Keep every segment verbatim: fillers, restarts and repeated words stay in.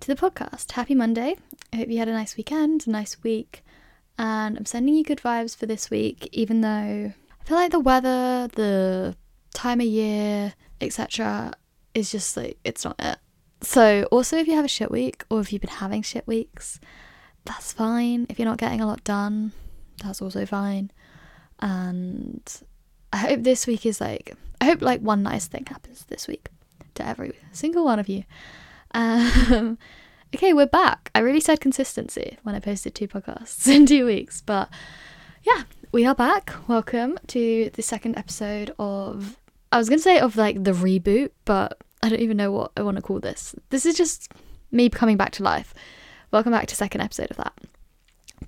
to the podcast. Happy Monday. I hope you had a nice weekend, a nice week, and I'm sending you good vibes for this week, even though I feel like the weather, the time of year, et cetera is just like, it's not it. So also, if you have a shit week, or if you've been having shit weeks, that's fine. If you're not getting a lot done, that's also fine. And I hope this week is like, I hope like one nice thing happens this week to every single one of you. Um, okay, we're back. I really said consistency when I posted two podcasts in two weeks, but yeah, we are back. Welcome to the second episode of, I was going to say of like the reboot, but I don't even know what I want to call this. This is just me coming back to life. Welcome back to second episode of that.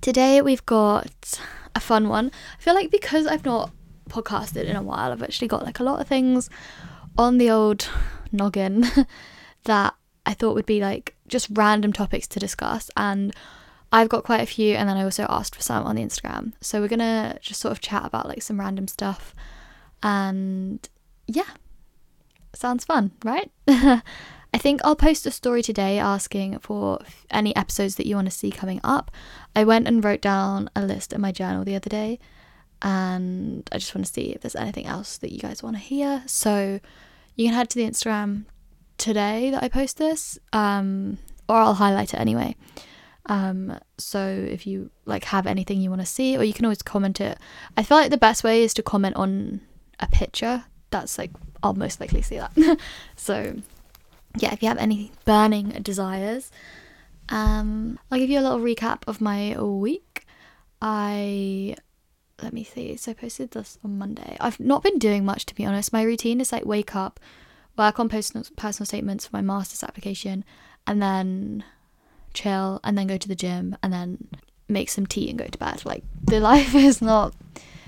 Today we've got a fun one. I feel like because I've not podcasted in a while, I've actually got like a lot of things on the old noggin that I thought would be like just random topics to discuss, and I've got quite a few, and then I also asked for some on the Instagram. So we're gonna just sort of chat about like some random stuff, and yeah, sounds fun, right? I think I'll post a story today asking for any episodes that you want to see coming up. I went and wrote down a list in my journal the other day, and I just want to see if there's anything else that you guys want to hear. So you can head to the Instagram today that I post this, um, or I'll highlight it anyway. Um, so if you like have anything you want to see, or you can always comment it. I feel like the best way is to comment on a picture. That's like, I'll most likely see that. So yeah, if you have any burning desires, um, I'll give you a little recap of my week. I, let me see, so I posted this on Monday. I've not been doing much, to be honest. My routine is like wake up, work on personal, personal statements for my master's application, and then chill, and then go to the gym, and then make some tea and go to bed. Like, the life is not,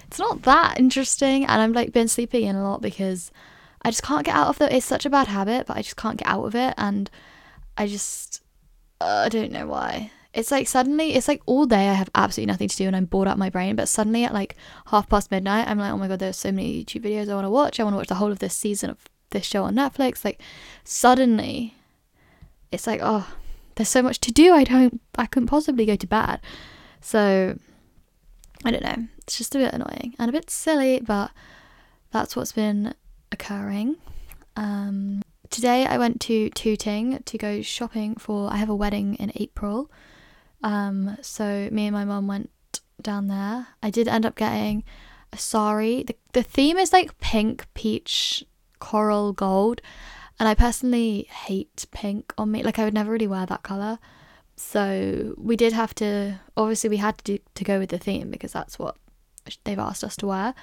it's not that interesting, and I'm like been sleeping in a lot because I just can't get out of the, it's such a bad habit, but I just can't get out of it, and I just, uh, I don't know why. It's like suddenly, it's like all day I have absolutely nothing to do and I'm bored out of my brain, but suddenly at like half past midnight, I'm like, oh my god, there's so many YouTube videos I want to watch, I want to watch the whole of this season of this show on Netflix. Like, suddenly, it's like, oh, there's so much to do, I don't, I couldn't possibly go to bed. So, I don't know, it's just a bit annoying and a bit silly, but that's what's been occurring. Um, today I went to Tooting to go shopping for, I have a wedding in April, um, so me and my mum went down there. I did end up getting a sari. The, the theme is like pink, peach, coral, gold, and I personally hate pink on me, like I would never really wear that colour, so we did have to, obviously we had to, do, to go with the theme because that's what they've asked us to wear,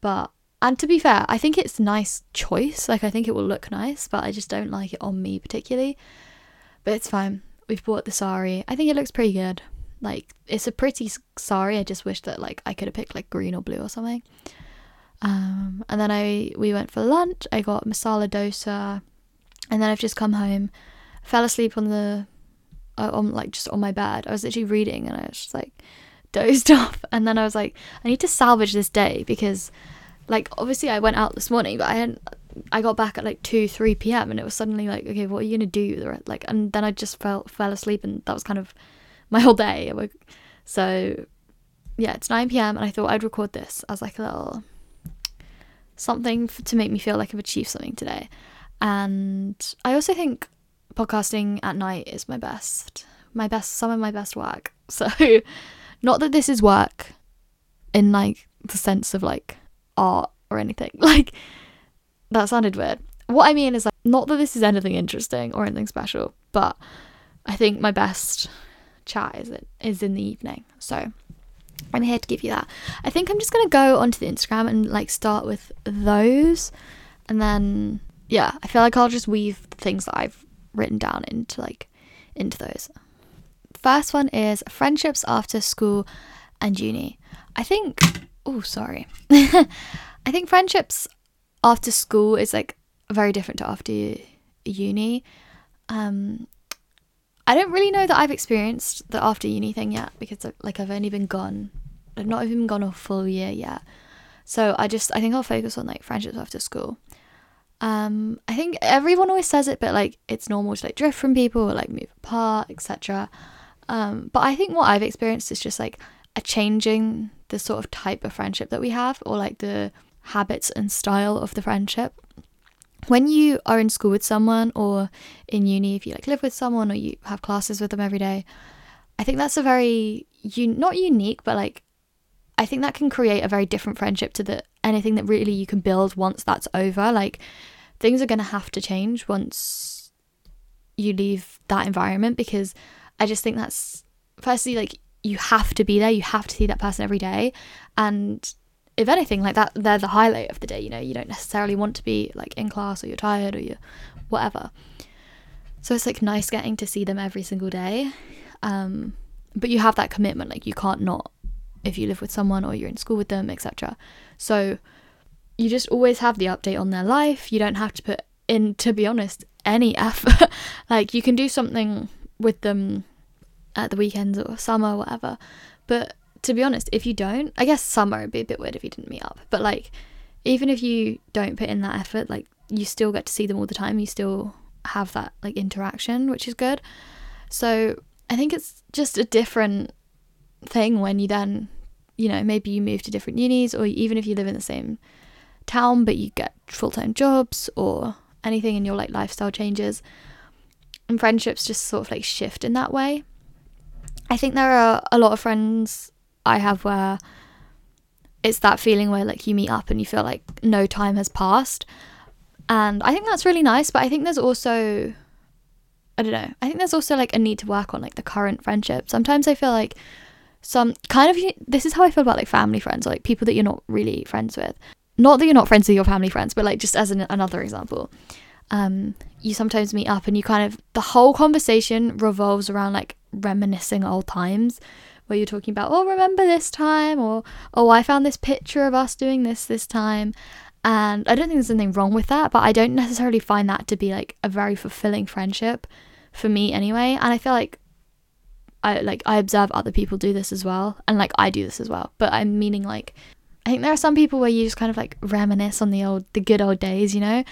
but and to be fair, I think it's nice choice. Like, I think it will look nice, but I just don't like it on me particularly. But it's fine. We've bought the sari. I think it looks pretty good. Like, it's a pretty sari. I just wish that, like, I could have picked, like, green or blue or something. Um, and then I we went for lunch. I got masala dosa. And then I've just come home. I fell asleep on the, on like, just on my bed. I was literally reading and I was just, like, dozed off. And then I was like, I need to salvage this day because, like, obviously I went out this morning, but I hadn't, I got back at like two, three p.m. and it was suddenly like, okay, what are you going to do? Like, and then I just fell, fell asleep, and that was kind of my whole day. So yeah, it's nine p.m. and I thought I'd record this as like a little something for, to make me feel like I've achieved something today. And I also think podcasting at night is my best, my best, some of my best work. So not that this is work in like the sense of like art or anything, like that sounded weird. What I mean is like, not that this is anything interesting or anything special, but I think my best chat is it is in the evening, so I'm here to give you that. I think I'm just gonna go onto the Instagram and like start with those, and then yeah, I feel like I'll just weave the things that I've written down into like into those. First one is friendships after school and uni. I think Oh, sorry. I think friendships after school is like very different to after uni. Um, I don't really know that I've experienced the after uni thing yet because like I've only been gone, I've not even gone a full year yet. So I just, I think I'll focus on like friendships after school. Um, I think everyone always says it, but like it's normal to like drift from people or like move apart, et cetera. Um, but I think what I've experienced is just like a changing the sort of type of friendship that we have, or like the habits and style of the friendship. When you are in school with someone, or in uni if you like live with someone or you have classes with them every day, I think that's a very un- not unique, but like I think that can create a very different friendship to the anything that really you can build once that's over. Like things are going to have to change once you leave that environment, because I just think that's, firstly, like you have to be there, you have to see that person every day, and if anything, like that, they're the highlight of the day, you know. You don't necessarily want to be like in class, or you're tired, or you're whatever. So it's like nice getting to see them every single day. Um, but you have that commitment, like you can't not, if you live with someone or you're in school with them, et cetera. So you just always have the update on their life. You don't have to put in, to be honest, any effort. Like you can do something with them at the weekends or summer or whatever, but to be honest, if you don't, I guess summer would be a bit weird if you didn't meet up, but like even if you don't put in that effort, like you still get to see them all the time, you still have that like interaction, which is good. So I think it's just a different thing when you then, you know, maybe you move to different unis, or even if you live in the same town but you get full-time jobs or anything, and your like lifestyle changes, and friendships just sort of like shift in that way. I think there are a lot of friends I have where it's that feeling where like you meet up and you feel like no time has passed, and I think that's really nice. But I think there's also, I don't know, I think there's also like a need to work on like the current friendship. Sometimes I feel like some kind of, this is how I feel about like family friends, or like people that you're not really friends with, not that you're not friends with your family friends, but like just as an, another example, um you sometimes meet up and you kind of, the whole conversation revolves around like reminiscing old times, where you're talking about, oh, remember this time, or oh, I found this picture of us doing this this time. And I don't think there's anything wrong with that, but I don't necessarily find that to be like a very fulfilling friendship for me anyway. And I feel like I like I observe other people do this as well, and like I do this as well, but I'm meaning like I think there are some people where you just kind of like reminisce on the old the good old days, you know.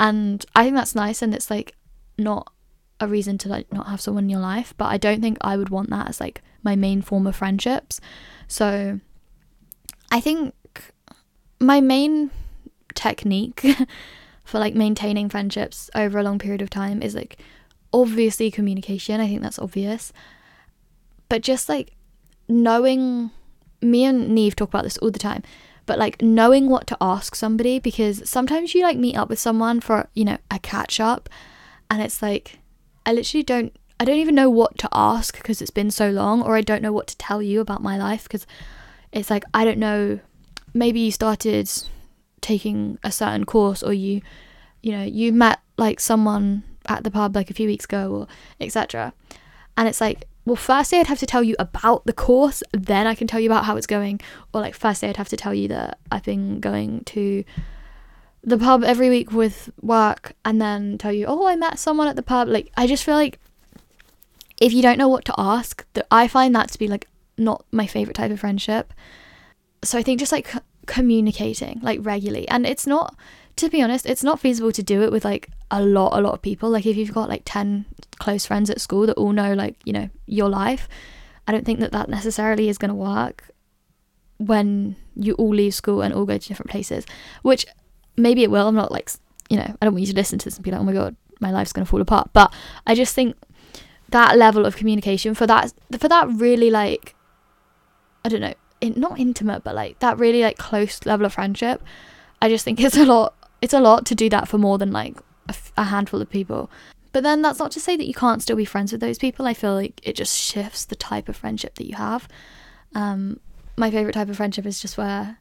And I think that's nice, and it's like not a reason to like not have someone in your life, but I don't think I would want that as like my main form of friendships. So I think my main technique for like maintaining friendships over a long period of time is like obviously communication. I think that's obvious, but just like knowing, me and Neve talk about this all the time, but like knowing what to ask somebody, because sometimes you like meet up with someone for, you know, a catch up, and it's like I literally don't I don't even know what to ask because it's been so long, or I don't know what to tell you about my life, because it's like, I don't know, maybe you started taking a certain course, or you, you know, you met like someone at the pub like a few weeks ago, or et cetera. And it's like, well, firstly, I'd have to tell you about the course, then I can tell you about how it's going. Or like, firstly, I'd have to tell you that I've been going to the pub every week with work, and then tell you, oh, I met someone at the pub. Like, I just feel like, if you don't know what to ask, that I find that to be like not my favorite type of friendship. So I think just like c- communicating like regularly, and it's not, to be honest, it's not feasible to do it with like a lot a lot of people. Like if you've got like ten close friends at school that all know like, you know, your life, I don't think that that necessarily is going to work when you all leave school and all go to different places. Which maybe it will, I'm not like, you know, I don't want you to listen to this and be like, oh my god, my life's going to fall apart, but I just think that level of communication for that for that really like, I don't know, in, not intimate, but like that really like close level of friendship, I just think it's a lot it's a lot to do that for more than like a, a handful of people. But then that's not to say that you can't still be friends with those people. I feel like it just shifts the type of friendship that you have. Um my favorite type of friendship is just where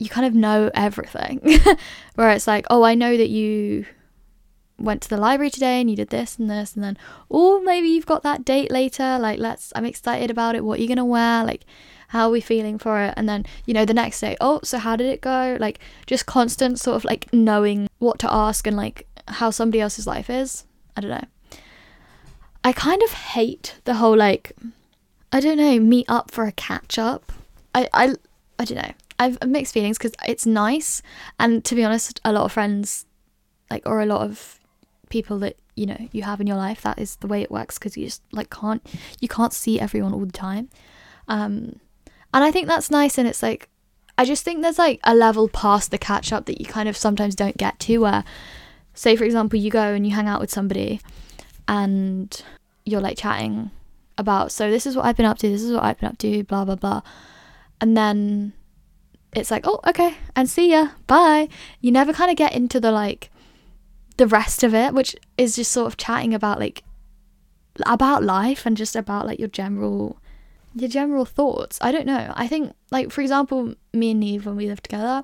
you kind of know everything, where it's like, oh, I know that you went to the library today and you did this and this, and then, oh, maybe you've got that date later, like let's I'm excited about it, what are you gonna wear, like how are we feeling for it, and then, you know, the next day, oh, so how did it go. Like just constant sort of like knowing what to ask and like how somebody else's life is. I don't know, I kind of hate the whole like, I don't know, meet up for a catch up. I I, I don't know, I've mixed feelings, because it's nice, and to be honest, a lot of friends like, or a lot of people that, you know, you have in your life. That is the way it works, because you just like can't you can't see everyone all the time. Um and I think that's nice, and it's like, I just think there's like a level past the catch up that you kind of sometimes don't get to, where, say for example, you go and you hang out with somebody and you're like chatting about, so this is what I've been up to, this is what I've been up to, blah blah blah, and then it's like, oh okay, and see ya, bye. You never kind of get into the like the rest of it, which is just sort of chatting about like about life and just about like your general your general thoughts. I don't know, I think like, for example, me and Neve, when we lived together,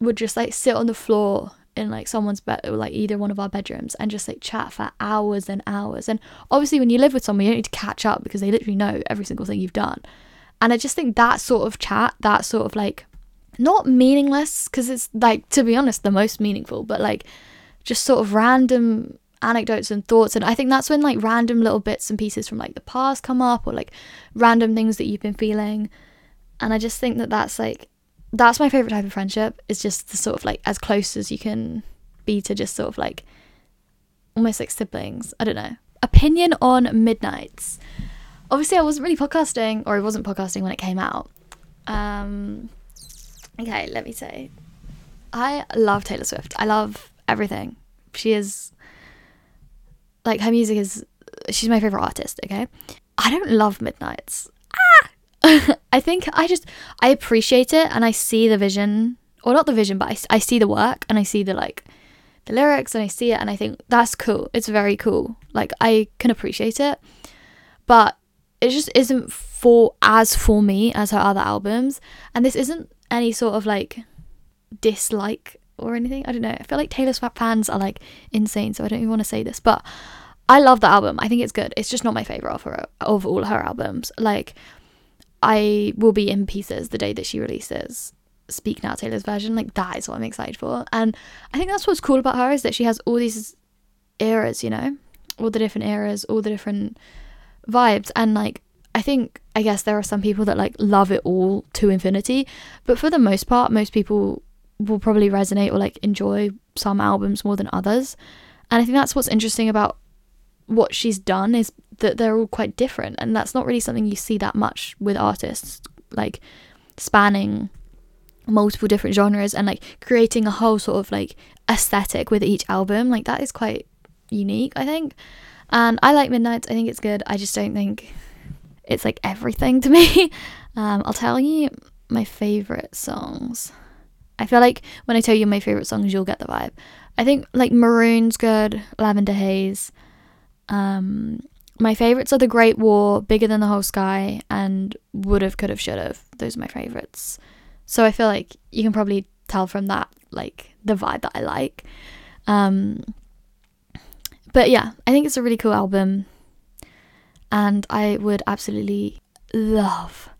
would just like sit on the floor in like someone's bed, like either one of our bedrooms, and just like chat for hours and hours. And obviously when you live with someone, you don't need to catch up, because they literally know every single thing you've done. And I just think that sort of chat, that sort of like, not meaningless, because it's like, to be honest, the most meaningful, but like just sort of random anecdotes and thoughts. And I think that's when like random little bits and pieces from like the past come up, or like random things that you've been feeling. And I just think that that's like, that's my favorite type of friendship, is just the sort of like as close as you can be to just sort of like almost like siblings. I don't know. Opinion on Midnights. Obviously I wasn't really podcasting, or I wasn't podcasting when it came out. Um okay, let me say, I love Taylor Swift. I love everything. She is like, her music is, she's my favorite artist. Okay, I don't love Midnights. ah I think I just I appreciate it, and I see the vision, or not the vision, but I, I see the work, and I see the like the lyrics, and I see it, and I think that's cool. It's very cool, like I can appreciate it, but it just isn't for as for me as her other albums. And this isn't any sort of like dislike or anything, I don't know, I feel like Taylor Swift fans are like insane, so I don't even want to say this, but I love the album, I think it's good. It's just not my favorite of her of all her albums. Like, I will be in pieces the day that she releases Speak Now, Taylor's version. Like, that is what I'm excited for. And I think that's what's cool about her, is that she has all these eras, you know, all the different eras, all the different vibes. And like, I think, I guess there are some people that like love it all to infinity, but for the most part, most people will probably resonate or like enjoy some albums more than others. And I think that's what's interesting about what she's done, is that they're all quite different, and that's not really something you see that much with artists, like spanning multiple different genres and like creating a whole sort of like aesthetic with each album. Like, that is quite unique, I think. And I like Midnights, I think it's good. I just don't think it's like everything to me. um I'll tell you my favorite songs. I feel like when I tell you my favorite songs, you'll get the vibe. I think like Maroon's good, Lavender Haze. Um my favorites are The Great War, Bigger Than the Whole Sky, and Would've, Could've, Should've. Those are my favorites, so I feel like you can probably tell from that like the vibe that I like. Um but yeah, I think it's a really cool album, and I would absolutely love,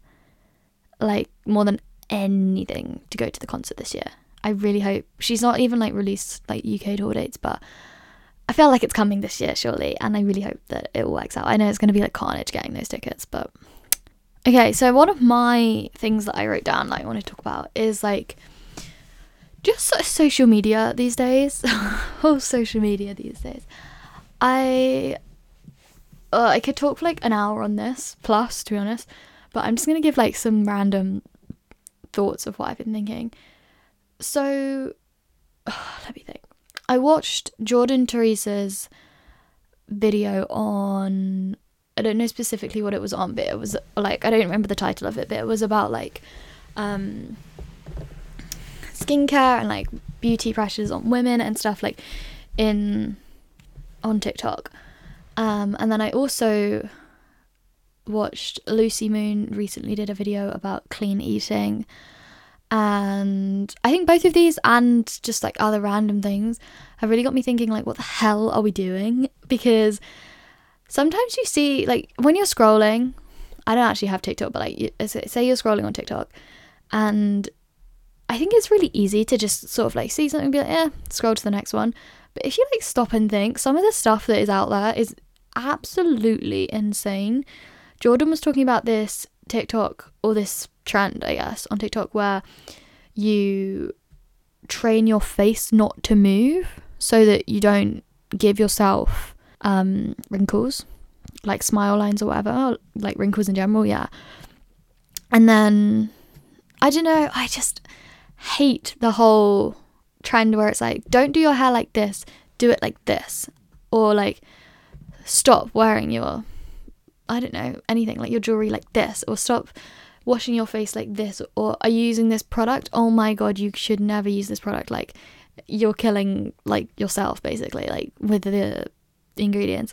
like, more than anything to go to the concert this year. I really hope, she's not even like released like U K tour dates, but I feel like it's coming this year, surely, and I really hope that it all works out. I know it's going to be like carnage getting those tickets, but... Okay, so one of my things that I wrote down that I want to talk about is, like, just social media these days. Oh, social media these days. I... Uh, I could talk for, like, an hour on this, plus, to be honest, but I'm just going to give, like, some random thoughts of what I've been thinking. So, oh, let me think. I watched Jordan Teresa's video on, I don't know specifically what it was on, but it was like, I don't remember the title of it, but it was about like um, skincare and like beauty pressures on women and stuff, like in on TikTok. Um, and then I also watched Lucy Moon recently did a video about clean eating. And I think both of these, and just like other random things, have really got me thinking, like, what the hell are we doing? Because sometimes you see, like, when you're scrolling, I don't actually have TikTok, but like, you, say you're scrolling on TikTok, and I think it's really easy to just sort of like see something and be like, yeah, scroll to the next one. But if you like stop and think, some of the stuff that is out there is absolutely insane. Jordan was talking about this TikTok, or this trend, I guess, on TikTok, where you train your face not to move. so that you don't give yourself um, wrinkles, like smile lines or whatever, or like wrinkles in general, yeah. And then, I don't know, I just hate the whole trend where it's like, don't do your hair like this, do it like this, or like stop wearing your, I don't know, anything, like your jewelry like this, or stop washing your face like this, or are you using this product? Oh my god, you should never use this product, like you're killing like yourself basically, like with the ingredients.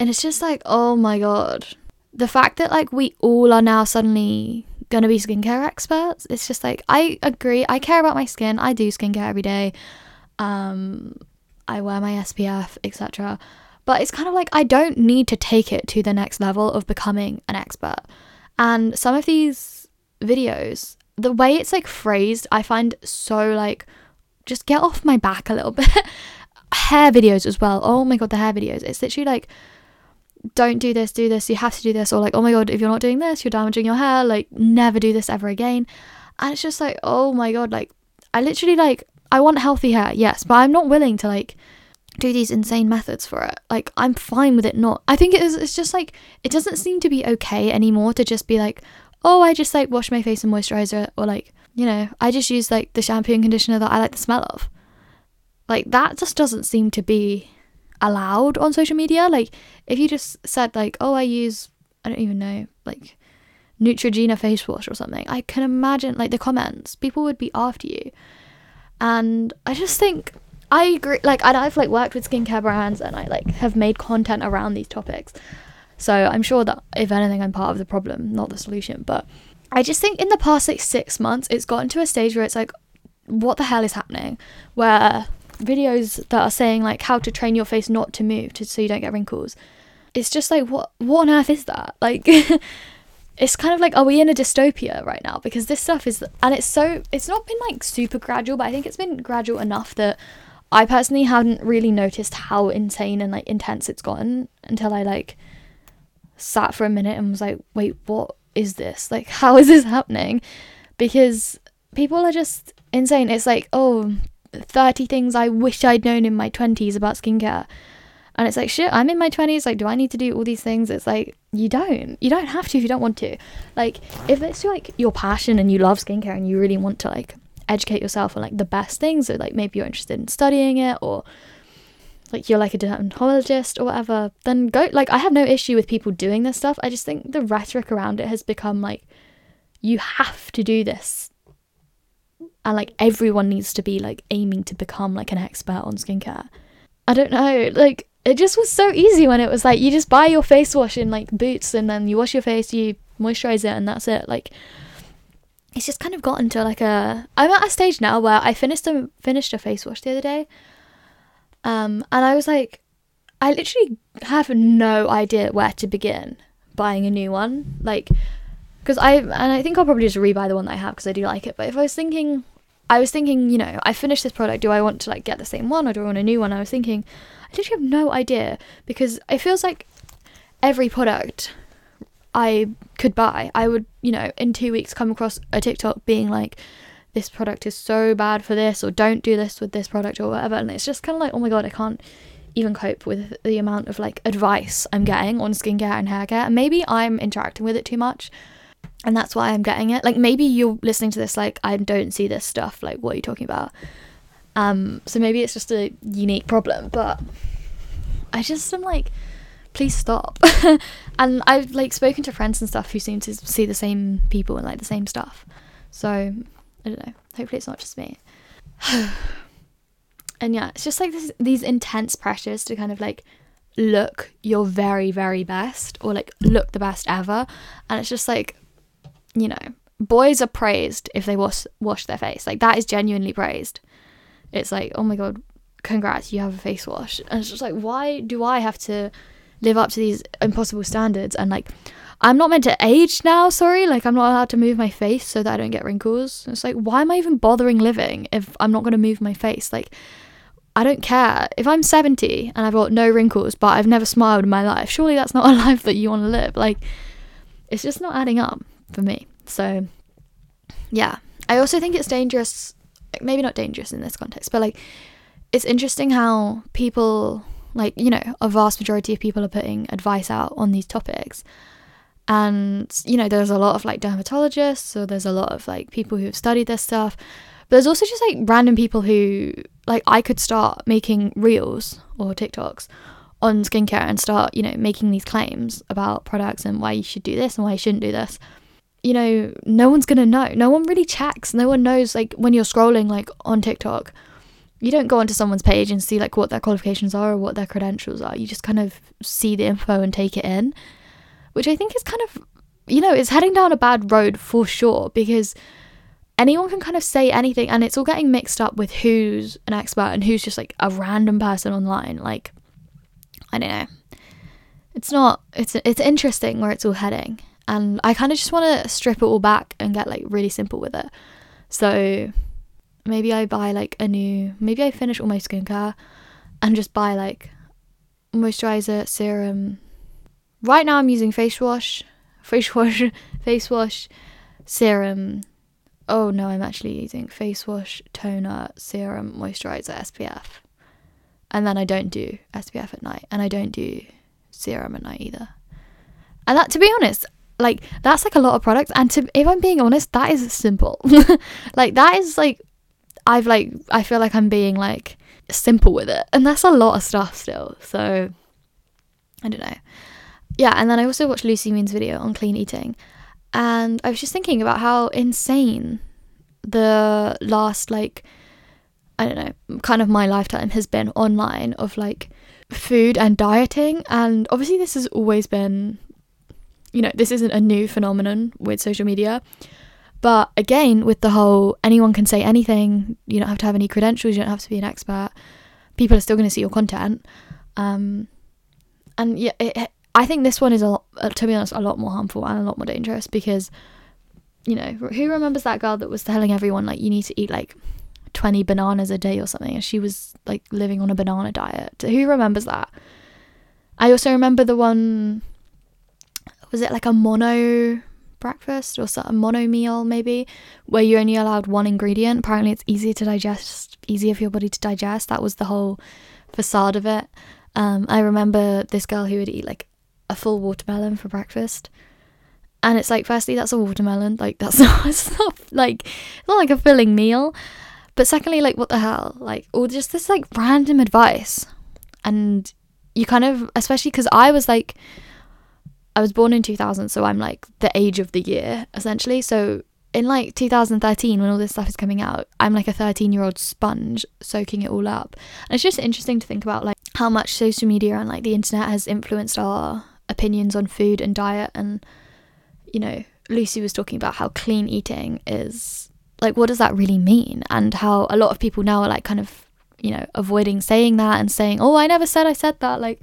And it's just like, oh my god, the fact that like we all are now suddenly gonna be skincare experts. It's just like, I agree, I care about my skin, I do skincare every day, um I wear my S P F, etc., but it's kind of like I don't need to take it to the next level of becoming an expert. And some of these videos, the way it's like phrased, I find so like, just get off my back a little bit. Hair videos as well, oh my god, the hair videos, it's literally like, don't do this, do this, you have to do this, or like, oh my god, if you're not doing this, you're damaging your hair, like never do this ever again. And it's just like, oh my god, like I literally, like I want healthy hair, yes, but I'm not willing to like do these insane methods for it. Like I'm fine with it not, I think it is, it's just like, it doesn't seem to be okay anymore to just be like, oh, I just like wash my face in moisturizer, or like, you know, I just use like the shampoo and conditioner that I like the smell of. Like that just doesn't seem to be allowed on social media. Like if you just said like, oh, I use, I don't even know, like Neutrogena face wash or something, I can imagine like the comments, people would be after you. And I just think, I agree, like and I've like worked with skincare brands and I like have made content around these topics, so I'm sure that if anything I'm part of the problem, not the solution. But I just think in the past like six months it's gotten to a stage where it's like, what the hell is happening, where videos that are saying like how to train your face not to move to, so you don't get wrinkles, it's just like, what what on earth is that? Like it's kind of like, are we in a dystopia right now? Because this stuff is, and it's so, it's not been like super gradual, but I think it's been gradual enough that I personally hadn't really noticed how insane and like intense it's gotten until I like sat for a minute and was like, wait, what is this? Like, how is this happening? Because people are just insane. It's like, oh, thirty things I wish I'd known in my twenties about skincare. And it's like, shit, I'm in my twenties, like do I need to do all these things? It's like, you don't you don't have to if you don't want to. Like if it's like your passion and you love skincare and you really want to like educate yourself on like the best things, or like maybe you're interested in studying it, or like you're like a dermatologist or whatever, then go. Like I have no issue with people doing this stuff, I just think the rhetoric around it has become like, you have to do this, and like everyone needs to be like aiming to become like an expert on skincare. I don't know, like it just was so easy when it was like, you just buy your face wash in like Boots and then you wash your face, you moisturize it, and that's it. Like it's just kind of gotten to like a, I'm at a stage now where I finished a finished a face wash the other day, um and I was like, I literally have no idea where to begin buying a new one, like because I and I think I'll probably just rebuy the one that I have because I do like it. But if I was thinking I was thinking you know, I finished this product, do I want to like get the same one, or do I want a new one? I was thinking, I literally have no idea, because it feels like every product I could buy, I would, you know, in two weeks come across a TikTok being like, this product is so bad for this, or don't do this with this product, or whatever. And it's just kind of like, oh my god, I can't even cope with the amount of like advice I'm getting on skincare and hair care. And maybe I'm interacting with it too much, and that's why I'm getting it. Like maybe you're listening to this like, I don't see this stuff, like what are you talking about? Um so maybe it's just a unique problem, but I just am like, please stop. And I've like spoken to friends and stuff who seem to see the same people and like the same stuff, so I don't know, hopefully it's not just me. And yeah, it's just like this, these intense pressures to kind of like look your very very best, or like look the best ever. And it's just like, you know, boys are praised if they wash wash their face, like that is genuinely praised. It's like, oh my god, congrats, you have a face wash. And it's just like, why do I have to live up to these impossible standards? And like, I'm not meant to age now, sorry, like I'm not allowed to move my face so that I don't get wrinkles. It's like, why am I even bothering living if I'm not going to move my face? Like I don't care if I'm seventy and I've got no wrinkles but I've never smiled in my life, surely that's not a life that you want to live. Like it's just not adding up for me. So yeah, I also think it's dangerous, maybe not dangerous in this context, but like it's interesting how people, like, you know, a vast majority of people are putting advice out on these topics. And, you know, there's a lot of, like, dermatologists, so there's a lot of, like, people who have studied this stuff. But there's also just, like, random people who, like, I could start making reels or TikToks on skincare and start, you know, making these claims about products and why you should do this and why you shouldn't do this. You know, no one's gonna know. No one really checks. No one knows, like, when you're scrolling, like, on TikTok, you don't go onto someone's page and see, like, what their qualifications are or what their credentials are. You just kind of see the info and take it in, which I think is kind of, you know, it's heading down a bad road for sure, because anyone can kind of say anything and it's all getting mixed up with who's an expert and who's just, like, a random person online. Like, I don't know. It's not, it's it's interesting where it's all heading. And I kind of just want to strip it all back and get, like, really simple with it. So maybe I buy, like, a new, maybe I finish all my skincare and just buy, like, moisturizer, serum. Right now I'm using face wash, face wash, face wash, serum. Oh no, I'm actually using face wash, toner, serum, moisturizer, S P F. And then I don't do S P F at night, and I don't do serum at night either. And that, to be honest, like, that's, like, a lot of products. And to, if I'm being honest, that is simple. Like, that is, like, I've, like, I feel like I'm being, like, simple with it. And that's a lot of stuff still. So, I don't know. Yeah, and then I also watched Lucy Moon's video on clean eating, and I was just thinking about how insane the last, like, I don't know, kind of my lifetime has been online of, like, food and dieting. And obviously this has always been, you know, this isn't a new phenomenon with social media. But again, with the whole anyone can say anything, you don't have to have any credentials, you don't have to be an expert, people are still going to see your content. Um, and yeah, it, I think this one is, a lot, to be honest, a lot more harmful and a lot more dangerous, because, you know, who remembers that girl that was telling everyone, like, you need to eat, like, twenty bananas a day or something, and she was, like, living on a banana diet? Who remembers that? I also remember the one, was it like a mono breakfast or a mono meal maybe, where you only allowed one ingredient? Apparently it's easier to digest, easier for your body to digest. That was the whole facade of it. um I remember this girl who would eat, like, a full watermelon for breakfast. And it's like, firstly, that's a watermelon, like, that's not, it's not like it's not like a filling meal. But secondly, like, what the hell? Like, or just this, like, random advice. And you kind of, especially because I was, like, I was born in two thousand, so I'm, like, the age of the year, essentially. So in, like, two thousand thirteen, when all this stuff is coming out, I'm, like, a thirteen-year-old sponge soaking it all up. And it's just interesting to think about, like, how much social media and, like, the internet has influenced our opinions on food and diet. And, you know, Lucy was talking about how clean eating is, like, what does that really mean? And how a lot of people now are, like, kind of, you know, avoiding saying that and saying, oh, I never said I said that. Like,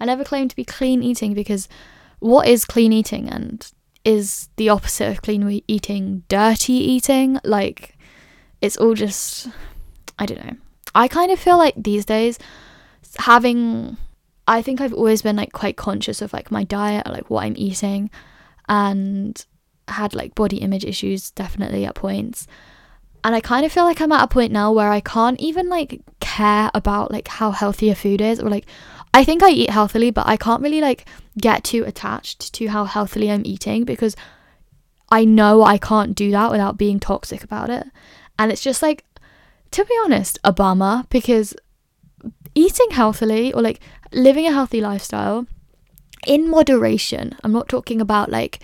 I never claimed to be clean eating, because what is clean eating? And is the opposite of clean eating dirty eating? Like, it's all just, I don't know. I kind of feel like these days having, I think I've always been, like, quite conscious of, like, my diet, or, like, what I'm eating, and had, like, body image issues definitely at points. And I kind of feel like I'm at a point now where I can't even, like, care about, like, how healthy a food is, or, like, I think I eat healthily, but I can't really, like, get too attached to how healthily I'm eating, because I know I can't do that without being toxic about it. And it's just, like, to be honest, a bummer, because eating healthily, or, like, living a healthy lifestyle in moderation, I'm not talking about, like,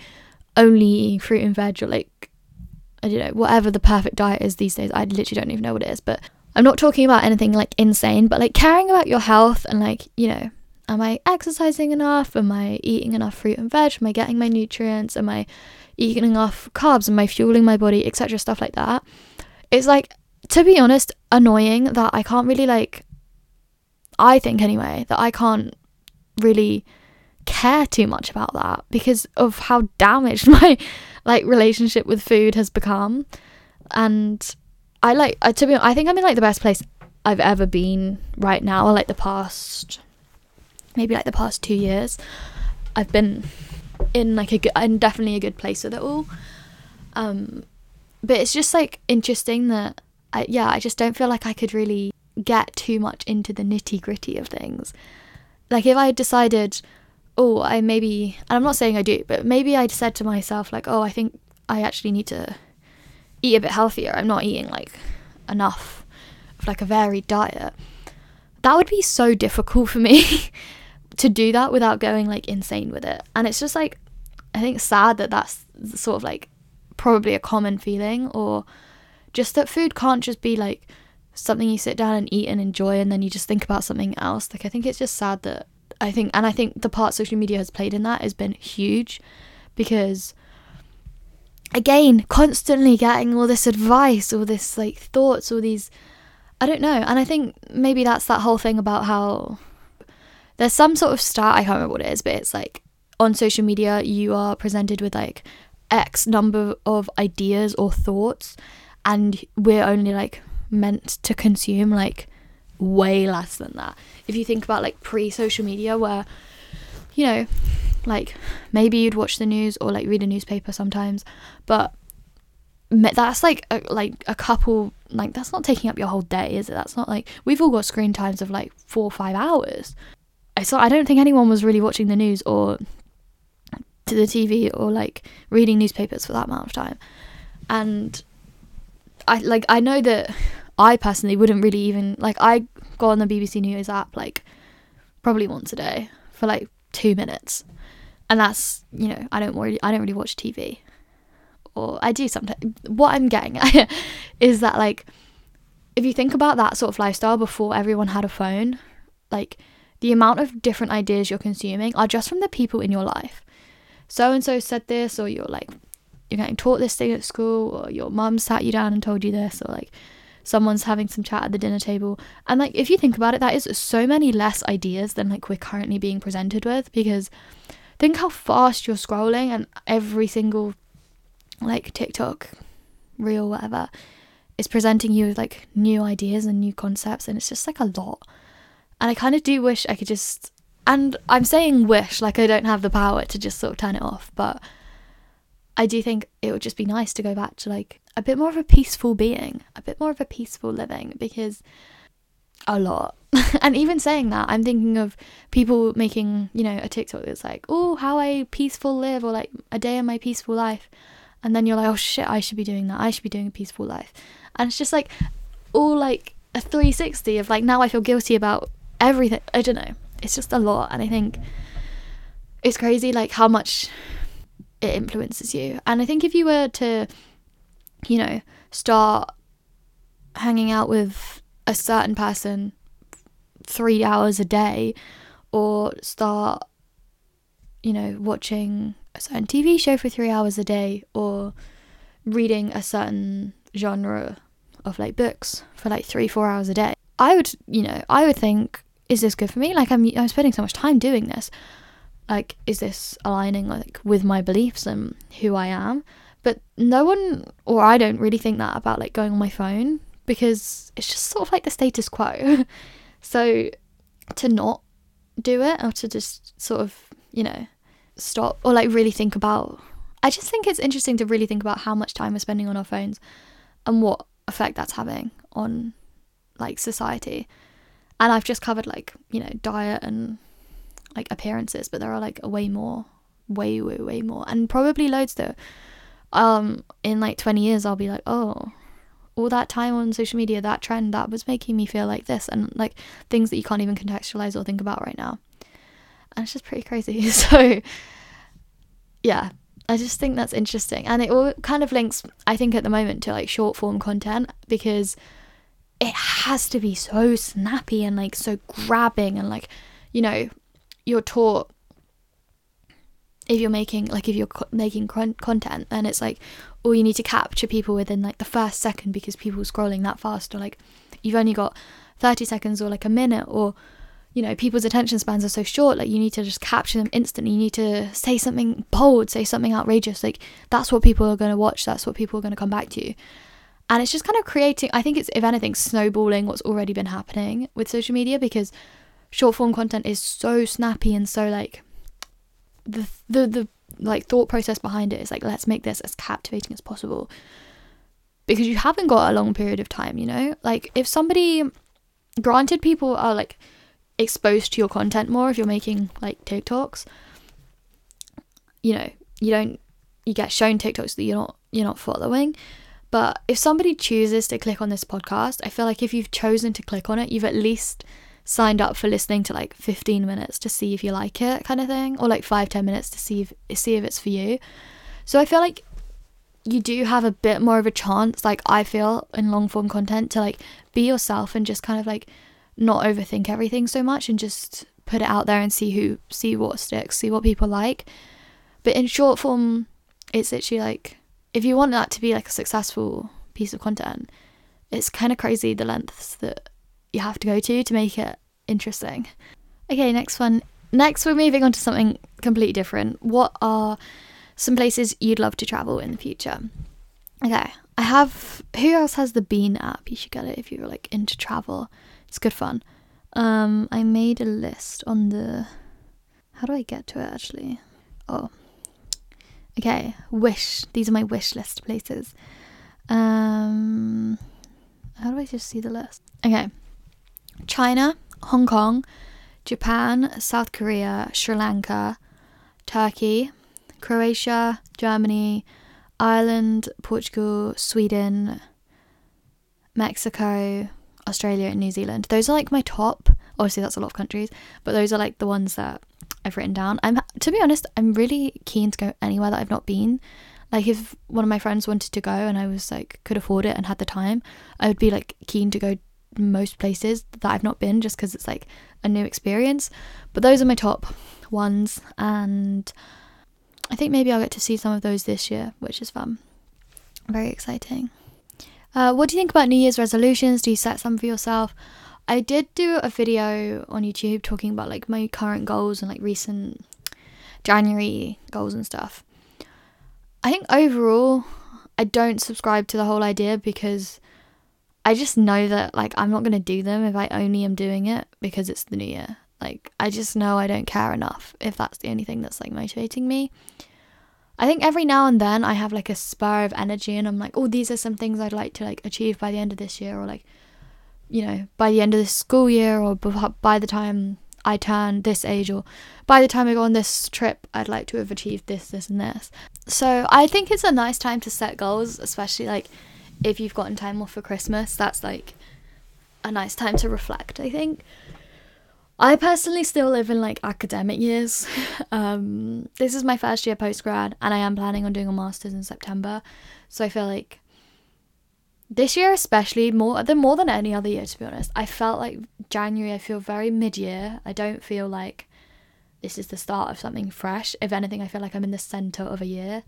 only eating fruit and veg, or, like, I don't know, whatever the perfect diet is these days. I literally don't even know what it is, but I'm not talking about anything, like, insane, but, like, caring about your health and, like, you know, am I exercising enough? Am I eating enough fruit and veg? Am I getting my nutrients? Am I eating enough carbs? Am I fueling my body, et cetera? Stuff like that. It's, like, to be honest, annoying that I can't really, like, I think anyway, that I can't really care too much about that, because of how damaged my, like, relationship with food has become. And I, like, uh, to be honest, I think I'm in, like, the best place I've ever been right now, or, like, the past maybe like the past two years. I've been in, like, a good, I'm definitely a good place with it all. Um but it's just, like, interesting that I, yeah I just don't feel like I could really get too much into the nitty-gritty of things. Like, if I had decided, oh, I maybe, and I'm not saying I do, but maybe I'd said to myself, like, oh, I think I actually need to eat a bit healthier. I'm not eating, like, enough of, like, a varied diet. That would be so difficult for me to do that without going, like, insane with it. And it's just, like, I think sad that that's sort of, like, probably a common feeling, or just that food can't just be, like, something you sit down and eat and enjoy and then you just think about something else. Like, I think it's just sad that I think and I think the part social media has played in that has been huge, because again, constantly getting all this advice, all this, like, thoughts, all these, I don't know. And I think maybe that's that whole thing about how there's some sort of stat, I can't remember what it is, but it's like on social media you are presented with like X number of ideas or thoughts, and we're only like meant to consume like way less than that. If you think about like pre-social media, where, you know, like maybe you'd watch the news or like read a newspaper sometimes, but that's like a, like a couple, like that's not taking up your whole day, is it? That's not like, we've all got screen times of like four or five hours. I saw, I don't think anyone was really watching the news or to the T V or like reading newspapers for that amount of time. And I like I know that I personally wouldn't really even like, I go on the B B C News app like probably once a day for like two minutes, and that's, you know, I don't really I don't really watch T V, or I do sometimes. What I'm getting at is that like if you think about that sort of lifestyle before everyone had a phone, like the amount of different ideas you're consuming are just from the people in your life. So and so said this, or you're like you're getting taught this thing at school, or your mum sat you down and told you this, or like someone's having some chat at the dinner table. And like if you think about it, that is so many less ideas than like we're currently being presented with, because think how fast you're scrolling, and every single like TikTok reel, whatever, is presenting you with like new ideas and new concepts, and it's just like a lot. And I kind of do wish I could just, and I'm saying wish like I don't have the power to just sort of turn it off, but I do think it would just be nice to go back to like a bit more of a peaceful being, a bit more of a peaceful living, because a lot. And even saying that, I'm thinking of people making, you know, a TikTok that's like, oh, how I peaceful live, or like a day in my peaceful life. And then you're like, oh shit, I should be doing that. I should be doing a peaceful life. And it's just like all like a three sixty of like, now I feel guilty about everything. I don't know. It's just a lot. And I think it's crazy like how much it influences you. And I think if you were to, you know, start hanging out with a certain person three hours a day, or start, you know, watching a certain T V show for three hours a day, or reading a certain genre of like books for like three four hours a day, I would, you know, I would think, is this good for me? Like I'm I'm spending so much time doing this, like is this aligning like with my beliefs and who I am? But no one, or I don't really think that about like going on my phone, because it's just sort of like the status quo. So to not do it, or to just sort of, you know, stop, or like really think about, I just think it's interesting to really think about how much time we're spending on our phones and what effect that's having on like society. And I've just covered like, you know, diet and like appearances, but there are like a way more, way, way, way more, and probably loads though. Um, in like twenty years, I'll be like, oh, all that time on social media, that trend, that was making me feel like this, and like things that you can't even contextualize or think about right now. And it's just pretty crazy. So yeah, I just think that's interesting, and it all kind of links, I think, at the moment to like short form content, because it has to be so snappy and like so grabbing, and like, you know, you're taught, if you're making like if you're co- making con- content and it's like, oh, you need to capture people within like the first second, because people scrolling that fast, or like you've only got thirty seconds or like a minute, or, you know, people's attention spans are so short, like you need to just capture them instantly. You need to say something bold, say something outrageous, like that's what people are going to watch, that's what people are going to come back to. And it's just kind of creating, I think it's, if anything, snowballing what's already been happening with social media, because short form content is so snappy, and so like the the the like thought process behind it is like, let's make this as captivating as possible, because you haven't got a long period of time, you know. Like if somebody granted, people are like exposed to your content more if you're making like TikToks. You know, you don't you get shown TikToks that you're not you're not following. But if somebody chooses to click on this podcast, I feel like if you've chosen to click on it, you've at least signed up for listening to like fifteen minutes to see if you like it, kind of thing, or like five to ten minutes to see if, see if it's for you. So I feel like you do have a bit more of a chance, like I feel, in long form content to like be yourself and just kind of like not overthink everything so much and just put it out there and see who see what sticks, see what people like. But in short form, it's literally like, if you want that to be like a successful piece of content, it's kind of crazy the lengths that you have to go to to make it interesting. Okay, next one. Next, we're moving on to something completely different. What are some places you'd love to travel in the future? Okay, I have, who else has the Bean app? You should get it if you're like into travel. It's good fun. Um, I made a list on the, how do I get to it actually? Oh, okay, wish. These are my wish list places. Um, how do I just see the list? Okay. China, Hong Kong, Japan, South Korea, Sri Lanka, Turkey, Croatia, Germany, Ireland, Portugal, Sweden, Mexico, Australia, and New Zealand. Those are like my top. Obviously, that's a lot of countries, but those are like the ones that I've written down. I'm to be honest, I'm really keen to go anywhere that I've not been. Like if one of my friends wanted to go and I was like could afford it and had the time, I would be like keen to go most places that I've not been, just because it's like a new experience. But those are my top ones, and I think maybe I'll get to see some of those this year, which is fun. Very exciting. Uh, what do you think about New Year's resolutions? Do you set some for yourself? I did do a video on YouTube talking about like my current goals and like recent January goals and stuff. I think overall I don't subscribe to the whole idea, because I just know that like I'm not going to do them if I only am doing it because it's the new year. Like I just know I don't care enough if that's the only thing that's like motivating me. I think every now and then I have like a spur of energy and I'm like, oh, these are some things I'd like to like achieve by the end of this year, or like, you know, by the end of this school year, or by the time I turn this age, or by the time I go on this trip, I'd like to have achieved this, this, and this. So I think it's a nice time to set goals, especially like if you've gotten time off for Christmas. That's like a nice time to reflect, I think. I personally still live in like academic years. um, this is my first year post-grad, and I am planning on doing a master's in September. So I feel like this year especially, more than more than any other year, to be honest, I felt like January, I feel very mid-year. I don't feel like this is the start of something fresh. If anything, I feel like I'm in the centre of a year.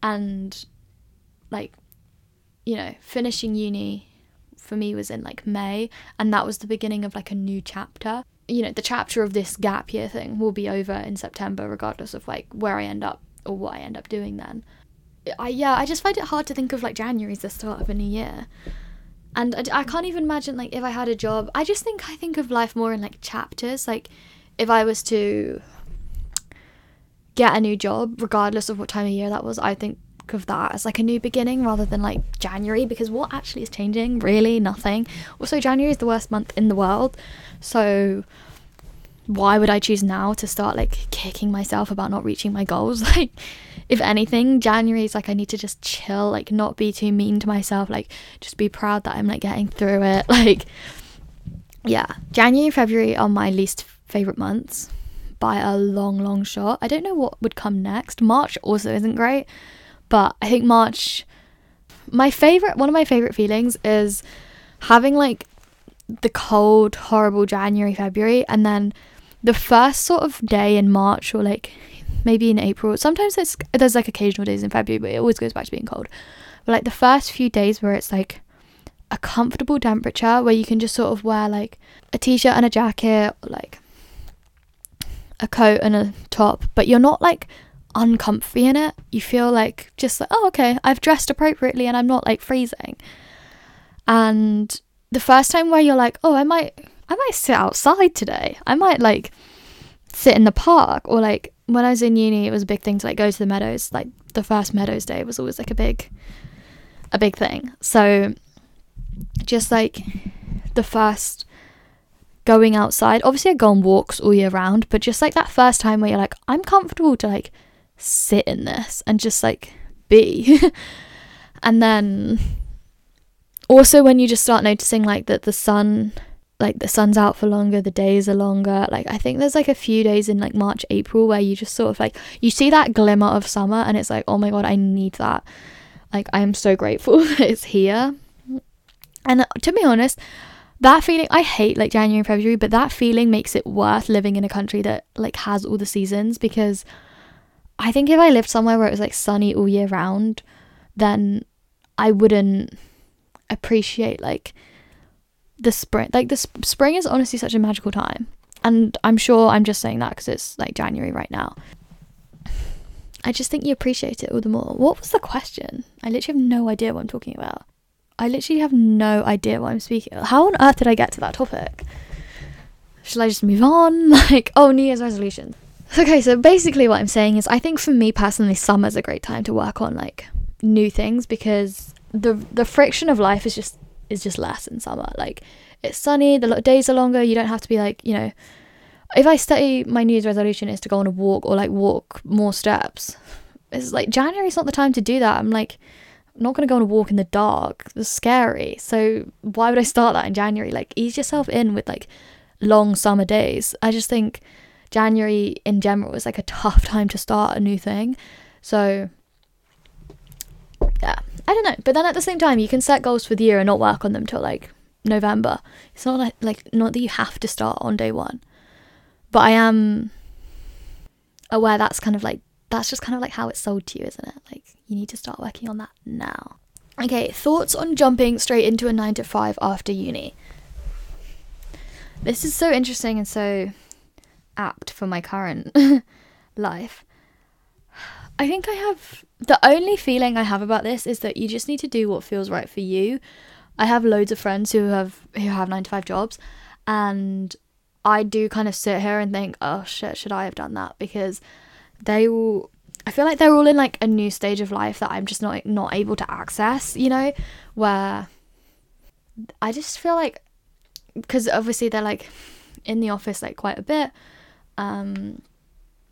And like, you know, finishing uni for me was in like May, and that was the beginning of like a new chapter. You know, the chapter of this gap year thing will be over in September, regardless of like where I end up or what I end up doing then. I, yeah, I just find it hard to think of like January as the start of a new year, and I, I can't even imagine like if I had a job. I just think I think of life more in like chapters. Like if I was to get a new job, regardless of what time of year that was, I think of that as like a new beginning, rather than like January, because what actually is changing? Really nothing. Also, January is the worst month in the world, so why would I choose now to start like kicking myself about not reaching my goals? Like if anything, January is like I need to just chill, like not be too mean to myself, like just be proud that I'm like getting through it. Like yeah, January and February are my least favorite months by a long long shot. I don't know what would come next. March also isn't great, but I think March, my favorite one of my favorite feelings is having like the cold horrible January, February, and then the first sort of day in March, or like maybe in April. Sometimes there's, there's like occasional days in February, but it always goes back to being cold. But like the first few days where it's like a comfortable temperature where you can just sort of wear like a t-shirt and a jacket, or like a coat and a top, but you're not like uncomfy in it. You feel like just like, oh okay, I've dressed appropriately and I'm not like freezing. And the first time where you're like, oh, I might I might sit outside today, I might like sit in the park. Or like when I was in uni, it was a big thing to like go to the meadows. Like the first Meadows Day was always like a big a big thing. So just like the first going outside. Obviously I go on walks all year round, but just like that first time where you're like, I'm comfortable to like sit in this and just like be. And then also when you just start noticing like that the sun, like the sun's out for longer, the days are longer. Like I think there's like a few days in like March, April where you just sort of like, you see that glimmer of summer and it's like, oh my God, I need that. Like I am so grateful that it's here. And to be honest, that feeling, I hate like January and February, but that feeling makes it worth living in a country that like has all the seasons, because I think if I lived somewhere where it was like sunny all year round, then I wouldn't appreciate like the spring. Like the sp- spring is honestly such a magical time, and I'm sure I'm just saying that because it's like January right now. I just think you appreciate it all the more. What was the question? I literally have no idea what I'm talking about. I literally have no idea what I'm speaking. How on earth did I get to that topic? Shall I just move on? Like, oh, New Year's resolution. Okay, so basically what I'm saying is I think for me personally, summer's a great time to work on like new things, because the the friction of life is just is just less in summer. Like it's sunny, the days are longer, you don't have to be like, you know, if I study, my New Year's resolution is to go on a walk or like walk more steps. It's like January's not the time to do that. I'm like, I'm not going to go on a walk in the dark. It's scary. So why would I start that in January? Like ease yourself in with like long summer days. I just think January in general is like a tough time to start a new thing. So yeah, I don't know. But then at the same time, you can set goals for the year and not work on them till like November. It's not like, like not that you have to start on day one. But I am aware that's kind of like, that's just kind of like how it's sold to you, isn't it? Like you need to start working on that now. Okay, thoughts on jumping straight into a nine to five after uni. This is so interesting and so apt for my current life. I think I have, the only feeling I have about this is that you just need to do what feels right for you. I have loads of friends who have who have nine to five jobs, and I do kind of sit here and think, oh shit, should I have done that? Because they all, I feel like they're all in like a new stage of life that I'm just not not able to access, you know, where I just feel like, because obviously they're like in the office like quite a bit, um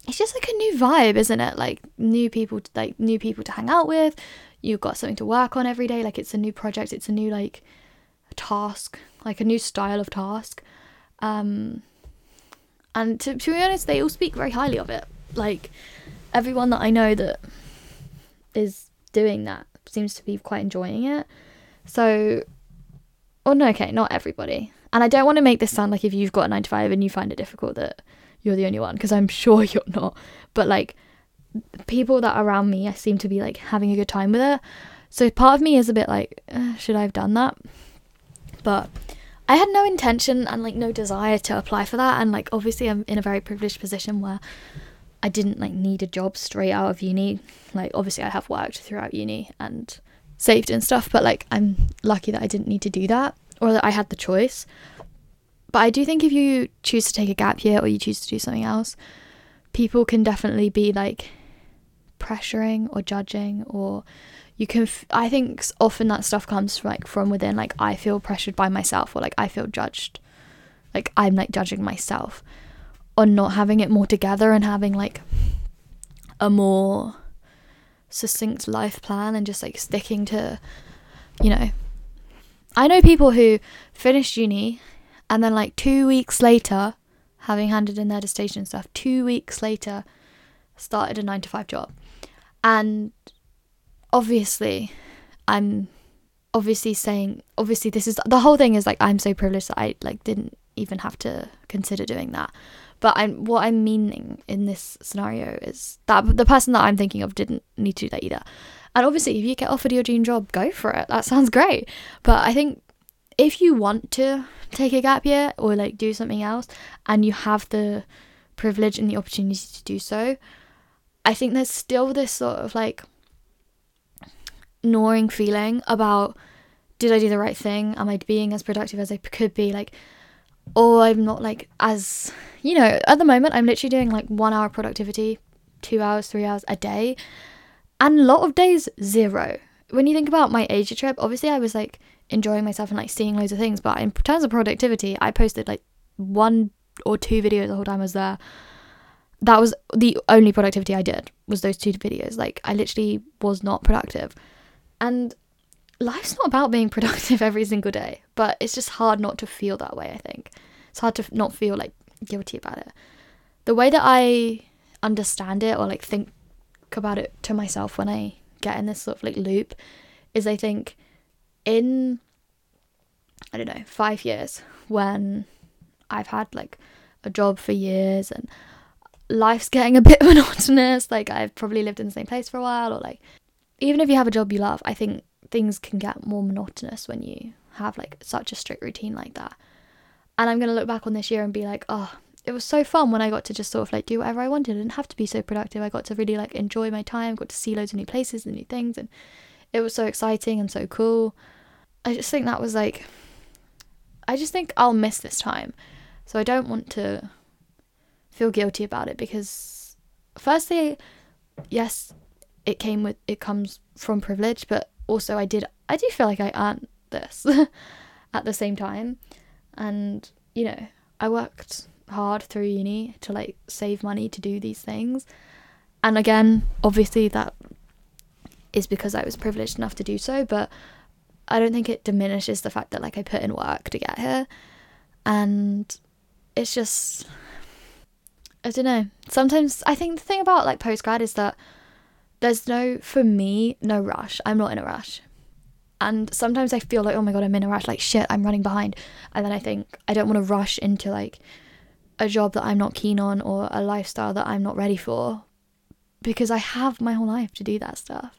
it's just like a new vibe, isn't it? Like new people to, like new people to hang out with, you've got something to work on every day, like it's a new project, it's a new like task, like a new style of task, um and to, to be honest, they all speak very highly of it. Like everyone that I know that is doing that seems to be quite enjoying it. So, oh no, okay, not everybody. And I don't want to make this sound like if you've got a nine to five and you find it difficult that you're the only one, because I'm sure you're not. But like people that are around me, I seem to be like having a good time with it. So part of me is a bit like, uh, should I have done that? But I had no intention and like no desire to apply for that. And like obviously I'm in a very privileged position where I didn't like need a job straight out of uni. Like obviously I have worked throughout uni and saved and stuff, but like I'm lucky that I didn't need to do that, or that I had the choice. But I do think if you choose to take a gap year or you choose to do something else, people can definitely be like pressuring or judging, or you can f- I think often that stuff comes from, like from within. Like I feel pressured by myself, or like I feel judged, like I'm like judging myself on not having it more together and having like a more succinct life plan and just like sticking to, you know, I know people who finished uni and then like two weeks later, having handed in their dissertation stuff, two weeks later started a nine to five job. And obviously I'm obviously saying, obviously this is, the whole thing is like, I'm so privileged that I like didn't even have to consider doing that. But I'm, what I'm meaning in this scenario is that the person that I'm thinking of didn't need to do that either. And obviously, if you get offered your dream job, go for it. That sounds great. But I think if you want to take a gap year or like do something else and you have the privilege and the opportunity to do so, I think there's still this sort of like gnawing feeling about, did I do the right thing? Am I being as productive as I could be? Like, or I'm not like as, you know, at the moment I'm literally doing like one hour productivity, two hours, three hours a day, and a lot of days zero. When you think about my Asia trip, obviously I was like enjoying myself and like seeing loads of things, but in terms of productivity, I posted like one or two videos the whole time I was there. That was the only productivity I did, was those two videos. Like, I literally was not productive. And life's not about being productive every single day, but it's just hard not to feel that way, I think. It's hard to not feel, like, guilty about it. The way that I understand it, or, like, think about it to myself when I get in this sort of, like, loop, is I think in, I don't know, five years, when I've had, like, a job for years and life's getting a bit monotonous, like I've probably lived in the same place for a while, or like even if you have a job you love, I think things can get more monotonous when you have like such a strict routine like that. And I'm gonna look back on this year and be like, oh, it was so fun when I got to just sort of like do whatever I wanted. I didn't have to be so productive. I got to really like enjoy my time, got to see loads of new places and new things, and it was so exciting and so cool. I just think that was like, I just think I'll miss this time, so I don't want to feel guilty about it, because firstly, yes, it came with it comes from privilege, but also I did I do feel like I earned this at the same time. And you know, I worked hard through uni to like save money to do these things, and again obviously that is because I was privileged enough to do so, but I don't think it diminishes the fact that like I put in work to get here. And it's just, I don't know, sometimes I think the thing about like postgrad is that there's no, for me, no rush. I'm not in a rush. And sometimes I feel like, oh my god, I'm in a rush, like shit, I'm running behind. And then I think I don't want to rush into like a job that I'm not keen on, or a lifestyle that I'm not ready for, because I have my whole life to do that stuff.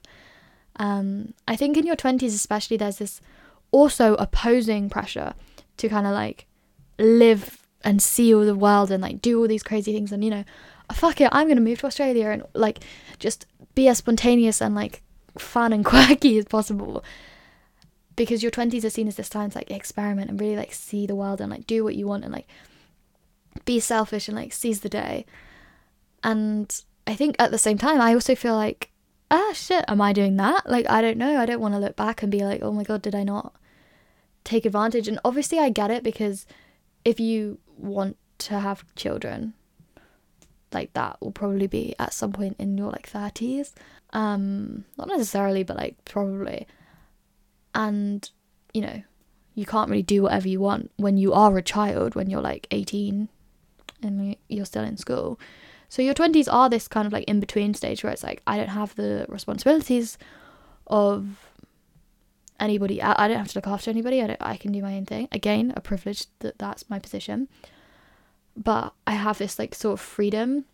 Um, I think in your twenties especially, there's this also opposing pressure to kind of like live and see all the world and like do all these crazy things, and you know, fuck it, I'm gonna move to Australia and like just be as spontaneous and like fun and quirky as possible, because your twenties are seen as this time to like experiment and really like see the world and like do what you want and like be selfish and like seize the day. And I think at the same time I also feel like, ah shit, am I doing that? Like, I don't know, I don't want to look back and be like, oh my god, did I not take advantage? And obviously I get it, because if you want to have children, like that will probably be at some point in your like thirties, um not necessarily, but like probably. And you know, you can't really do whatever you want when you are a child, when you're like eighteen and you're still in school. So your twenties are this kind of like in between stage where it's like, I don't have the responsibilities of anybody, I don't have to look after anybody, I, don't, I can do my own thing. Again, a privilege that that's my position, but I have this like sort of freedom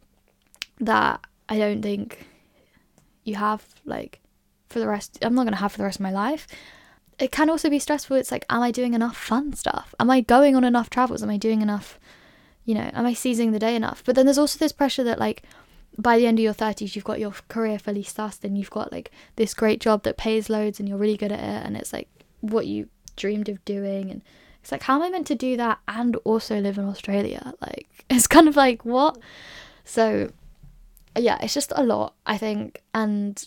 that I don't think you have like for the rest, I'm not going to have for the rest of my life. It can also be stressful. It's like, am I doing enough fun stuff? Am I going on enough travels? Am I doing enough, you know, am I seizing the day enough? But then there's also this pressure that like by the end of your thirties, you've got your career fully sussed and you've got like this great job that pays loads and you're really good at it, and it's like what you dreamed of doing. And it's like, how am I meant to do that and also live in Australia? Like, it's kind of like, what? So yeah, it's just a lot, I think. And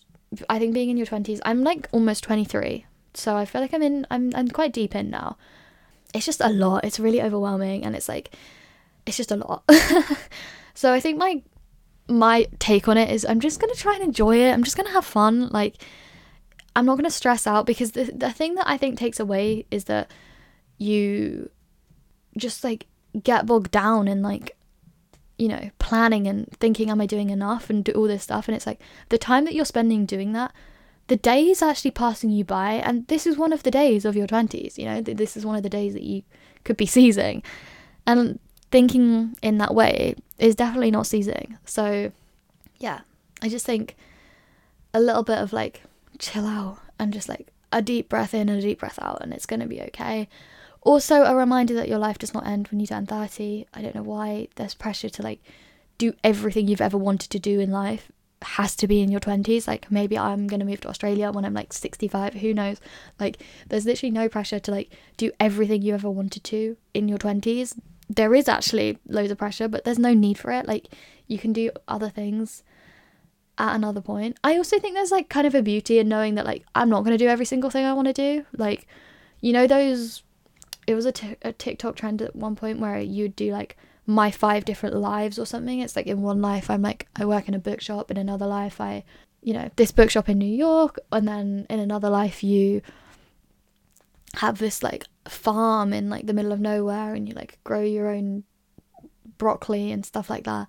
I think being in your twenties, I'm like almost twenty-three, so I feel like I'm in I'm I'm quite deep in now. It's just a lot, it's really overwhelming, and it's like, it's just a lot. So I think my my take on it is, I'm just gonna try and enjoy it, I'm just gonna have fun, like I'm not gonna stress out, because the the thing that I think takes away is that you just like get bogged down in like, you know, planning and thinking, am I doing enough, and do all this stuff. And it's like, the time that you're spending doing that, the day is actually passing you by, and this is one of the days of your twenties, you know, this is one of the days that you could be seizing, and thinking in that way is definitely not seizing. So yeah, I just think a little bit of like chill out and just like a deep breath in and a deep breath out, and it's going to be okay. Also a reminder that your life does not end when you turn thirty. I don't know why there's pressure to like do everything you've ever wanted to do in life has to be in your twenties. Like, maybe I'm going to move to Australia when I'm like sixty-five, who knows. Like, there's literally no pressure to like do everything you ever wanted to in your twenties. There is actually loads of pressure, but there's no need for it. Like, you can do other things at another point. I also think there's like kind of a beauty in knowing that like, I'm not going to do every single thing I want to do. Like, you know, those it was a, t- a TikTok trend at one point where you'd do like my five different lives or something. It's like in one life I'm like I work in a bookshop, in another life I you know this bookshop in New York, and then in another life you have this like farm in like the middle of nowhere and you like grow your own broccoli and stuff like that.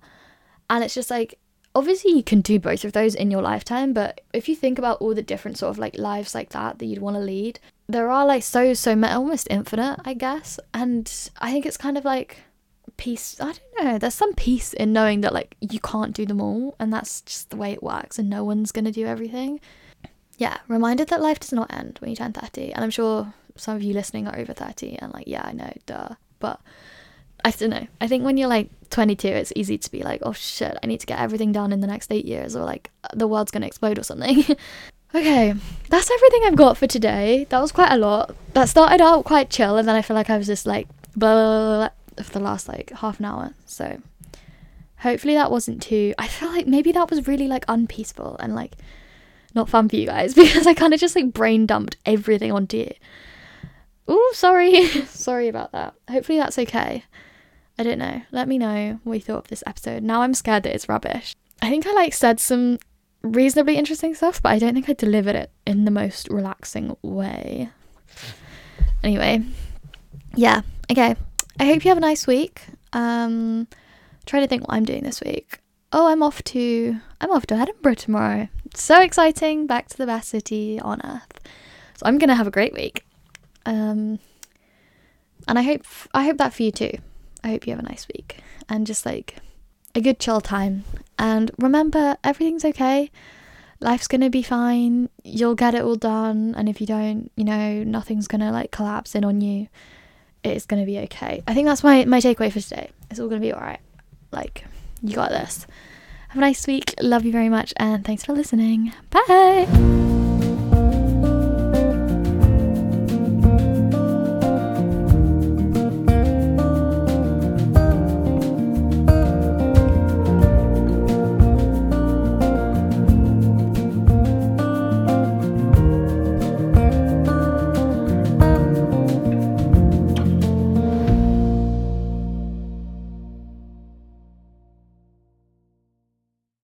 And it's just like, obviously you can do both of those in your lifetime, but if you think about all the different sort of like lives like that that you'd want to lead, there are like so so almost infinite, I guess. And I think it's kind of like peace, I don't know, there's some peace in knowing that like you can't do them all, and that's just the way it works, and no one's gonna do everything. Yeah, reminded that life does not end when you turn thirty, and I'm sure some of you listening are over thirty and like, yeah, I know, duh. But I don't know, I think when you're like twenty-two it's easy to be like, oh shit, I need to get everything done in the next eight years, or like the world's gonna explode or something. Okay, that's everything I've got for today. That was quite a lot. That started out quite chill, and then I feel like I was just like blah, blah, blah, blah for the last like half an hour. So hopefully that wasn't too, I feel like maybe that was really like unpeaceful and like not fun for you guys, because I kind of just like brain dumped everything onto you. Oh, sorry. Sorry about that. Hopefully that's okay. I don't know. Let me know what you thought of this episode. Now I'm scared that it's rubbish. I think I like said some reasonably interesting stuff, but I don't think I delivered it in the most relaxing way. Anyway, yeah. Okay. I hope you have a nice week. Um, try to think what I'm doing this week. Oh, I'm off to I'm off to Edinburgh tomorrow. It's so exciting. Back to the best city on earth. So I'm gonna have a great week. Um, and I hope I hope that for you too. I hope you have a nice week and just like a good chill time. And remember, everything's okay. Life's gonna be fine. You'll get it all done. And if you don't, you know, nothing's gonna like collapse in on you. It's gonna be okay. I think that's my my takeaway for today. It's all gonna be all right. Like, you got this. Have a nice week. Love you very much, and thanks for listening. Bye.